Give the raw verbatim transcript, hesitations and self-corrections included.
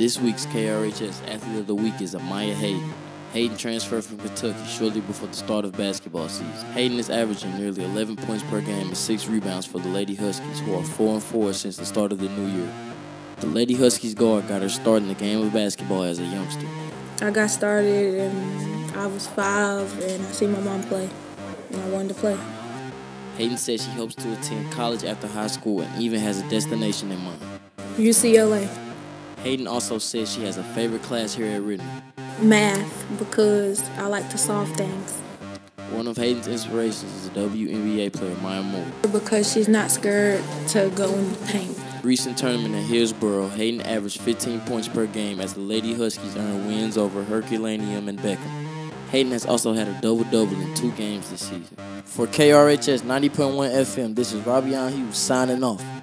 This week's K R H S Athlete of the Week is A'myia Hayden. Hayden transferred from Kentucky shortly before the start of basketball season. Hayden is averaging nearly eleven points per game and six rebounds for the Lady Huskies, who are four and four since the start of the new year. The Lady Huskies guard got her start in the game of basketball as a youngster. I got started and I was five, and I seen my mom play, and I wanted to play. Hayden says she hopes to attend college after high school and even has a destination in mind. U C L A. Hayden also says she has a favorite class here at Ritenour. Math, because I like to solve things. One of Hayden's inspirations is W N B A player Maya Moore. Because she's not scared to go in the paint. Recent tournament at Hillsboro, Hayden averaged fifteen points per game as the Lady Huskies earned wins over Herculaneum and Beckham. Hayden has also had a double-double in two games this season. For K R H S ninety point one F M, this is Robiyon Hughes signing off.